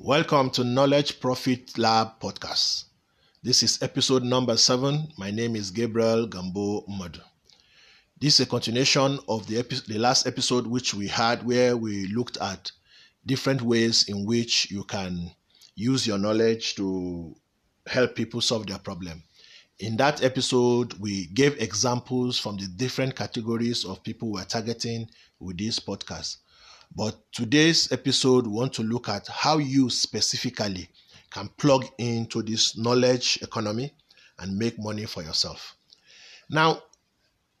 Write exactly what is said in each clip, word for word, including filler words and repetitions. Welcome to Knowledge Profit Lab podcast. This is episode number seven. My name is Gabriel Gambo Mud. This is a continuation of the, epi- the last episode which we had, where we looked at different ways in which you can use your knowledge to help people solve their problem. In that episode, we gave examples from the different categories of people we are targeting with this podcast. But today's episode, we want to look at how you specifically can plug into this knowledge economy and make money for yourself. Now,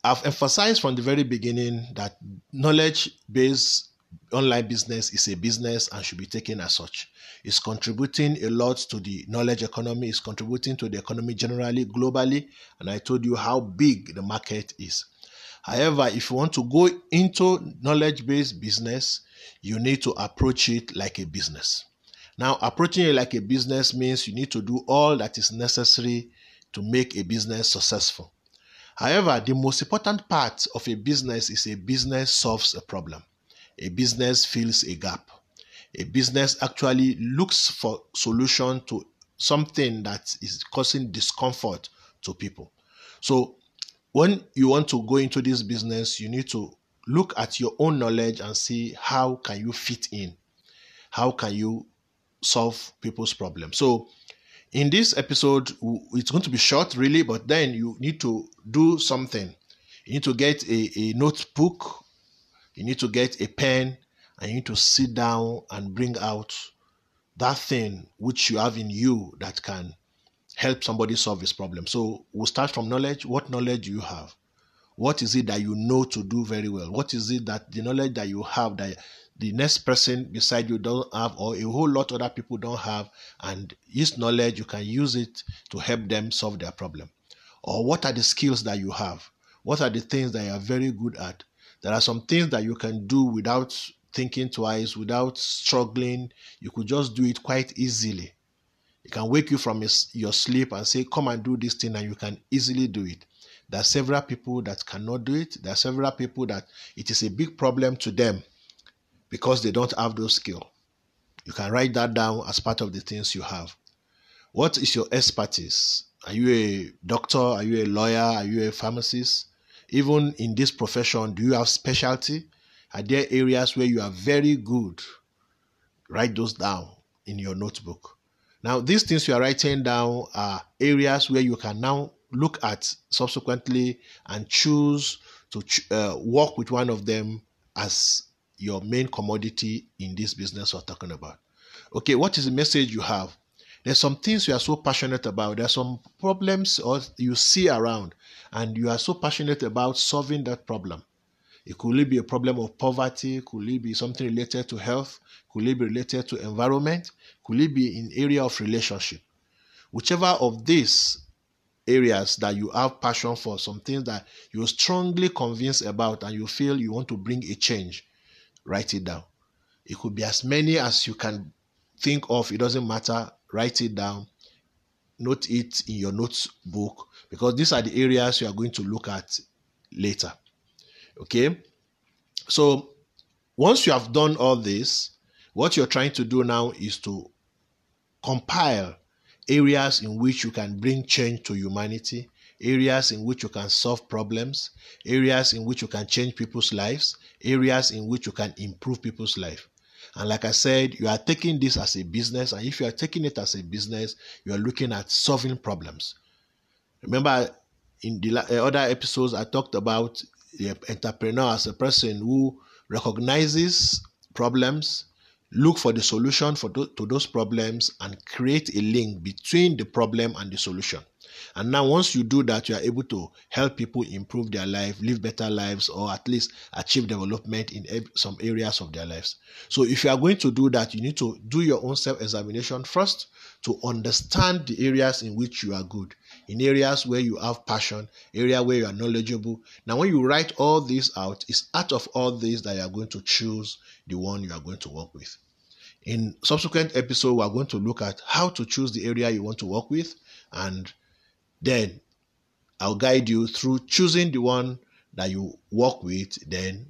I've emphasized from the very beginning that knowledge-based online business is a business and should be taken as such. It's contributing a lot to the knowledge economy. It's contributing to the economy generally, globally. And I told you how big the market is. However, if you want to go into knowledge-based business, you need to approach it like a business. Now, approaching it like a business means you need to do all that is necessary to make a business successful. However, the most important part of a business is a business solves a problem. A business fills a gap. A business actually looks for a solution to something that is causing discomfort to people. So, when you want to go into this business, you need to look at your own knowledge and see how can you fit in, how can you solve people's problems. So in this episode, it's going to be short really, but then you need to do something. You need to get a, a notebook, you need to get a pen, and you need to sit down and bring out that thing which you have in you that can help somebody solve his problem. So we'll start from knowledge. What knowledge do you have? What is it that you know to do very well? What is it that the knowledge that you have that the next person beside you don't have, or a whole lot of other people don't have, and this knowledge, you can use it to help them solve their problem? Or what are the skills that you have? What are the things that you are very good at? There are some things that you can do without thinking twice, without struggling. You could just do it quite easily. It can wake you from your sleep and say, come and do this thing, and you can easily do it. There are several people that cannot do it. There are several people that it is a big problem to them because they don't have those skills. You can write that down as part of the things you have. What is your expertise? Are you a doctor? Are you a lawyer? Are you a pharmacist? Even in this profession, do you have specialty? Are there areas where you are very good? Write those down in your notebook. Now, these things you are writing down are areas where you can now look at subsequently and choose to uh, work with one of them as your main commodity in this business we're talking about. Okay, what is the message you have? There's some things you are so passionate about. There are some problems or you see around, and you are so passionate about solving that problem. It could be a problem of poverty, could it be something related to health, could it be related to environment, could it be in area of relationship. Whichever of these areas that you have passion for, something that you're strongly convinced about and you feel you want to bring a change, write it down. It could be as many as you can think of, it doesn't matter, write it down, note it in your notebook, because these are the areas you are going to look at later. Okay, so once you have done all this, what you're trying to do now is to compile areas in which you can bring change to humanity, areas in which you can solve problems, areas in which you can change people's lives, areas in which you can improve people's life. And like I said, you are taking this as a business, and if you are taking it as a business, you are looking at solving problems. Remember, in the other episodes, I talked about the entrepreneur as a person who recognizes problems, look for the solution for th- to those problems, and create a link between the problem and the solution. And now once you do that, you are able to help people improve their life, live better lives, or at least achieve development in e- some areas of their lives. So if you are going to do that, you need to do your own self-examination first to understand the areas in which you are good, in areas where you have passion, area where you are knowledgeable. Now, when you write all this out, it's out of all this that you are going to choose the one you are going to work with. In subsequent episode, we are going to look at how to choose the area you want to work with, and then I'll guide you through choosing the one that you work with. Then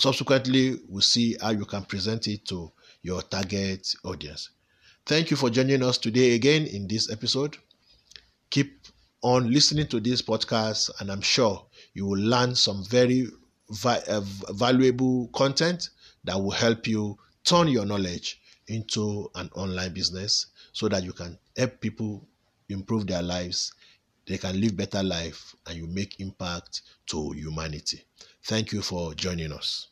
subsequently, we'll see how you can present it to your target audience. Thank you for joining us today again in this episode. Keep on listening to this podcast, and I'm sure you will learn some very vi- uh, valuable content that will help you turn your knowledge into an online business so that you can help people improve their lives, they can live better life, and you make impact to humanity. Thank you for joining us.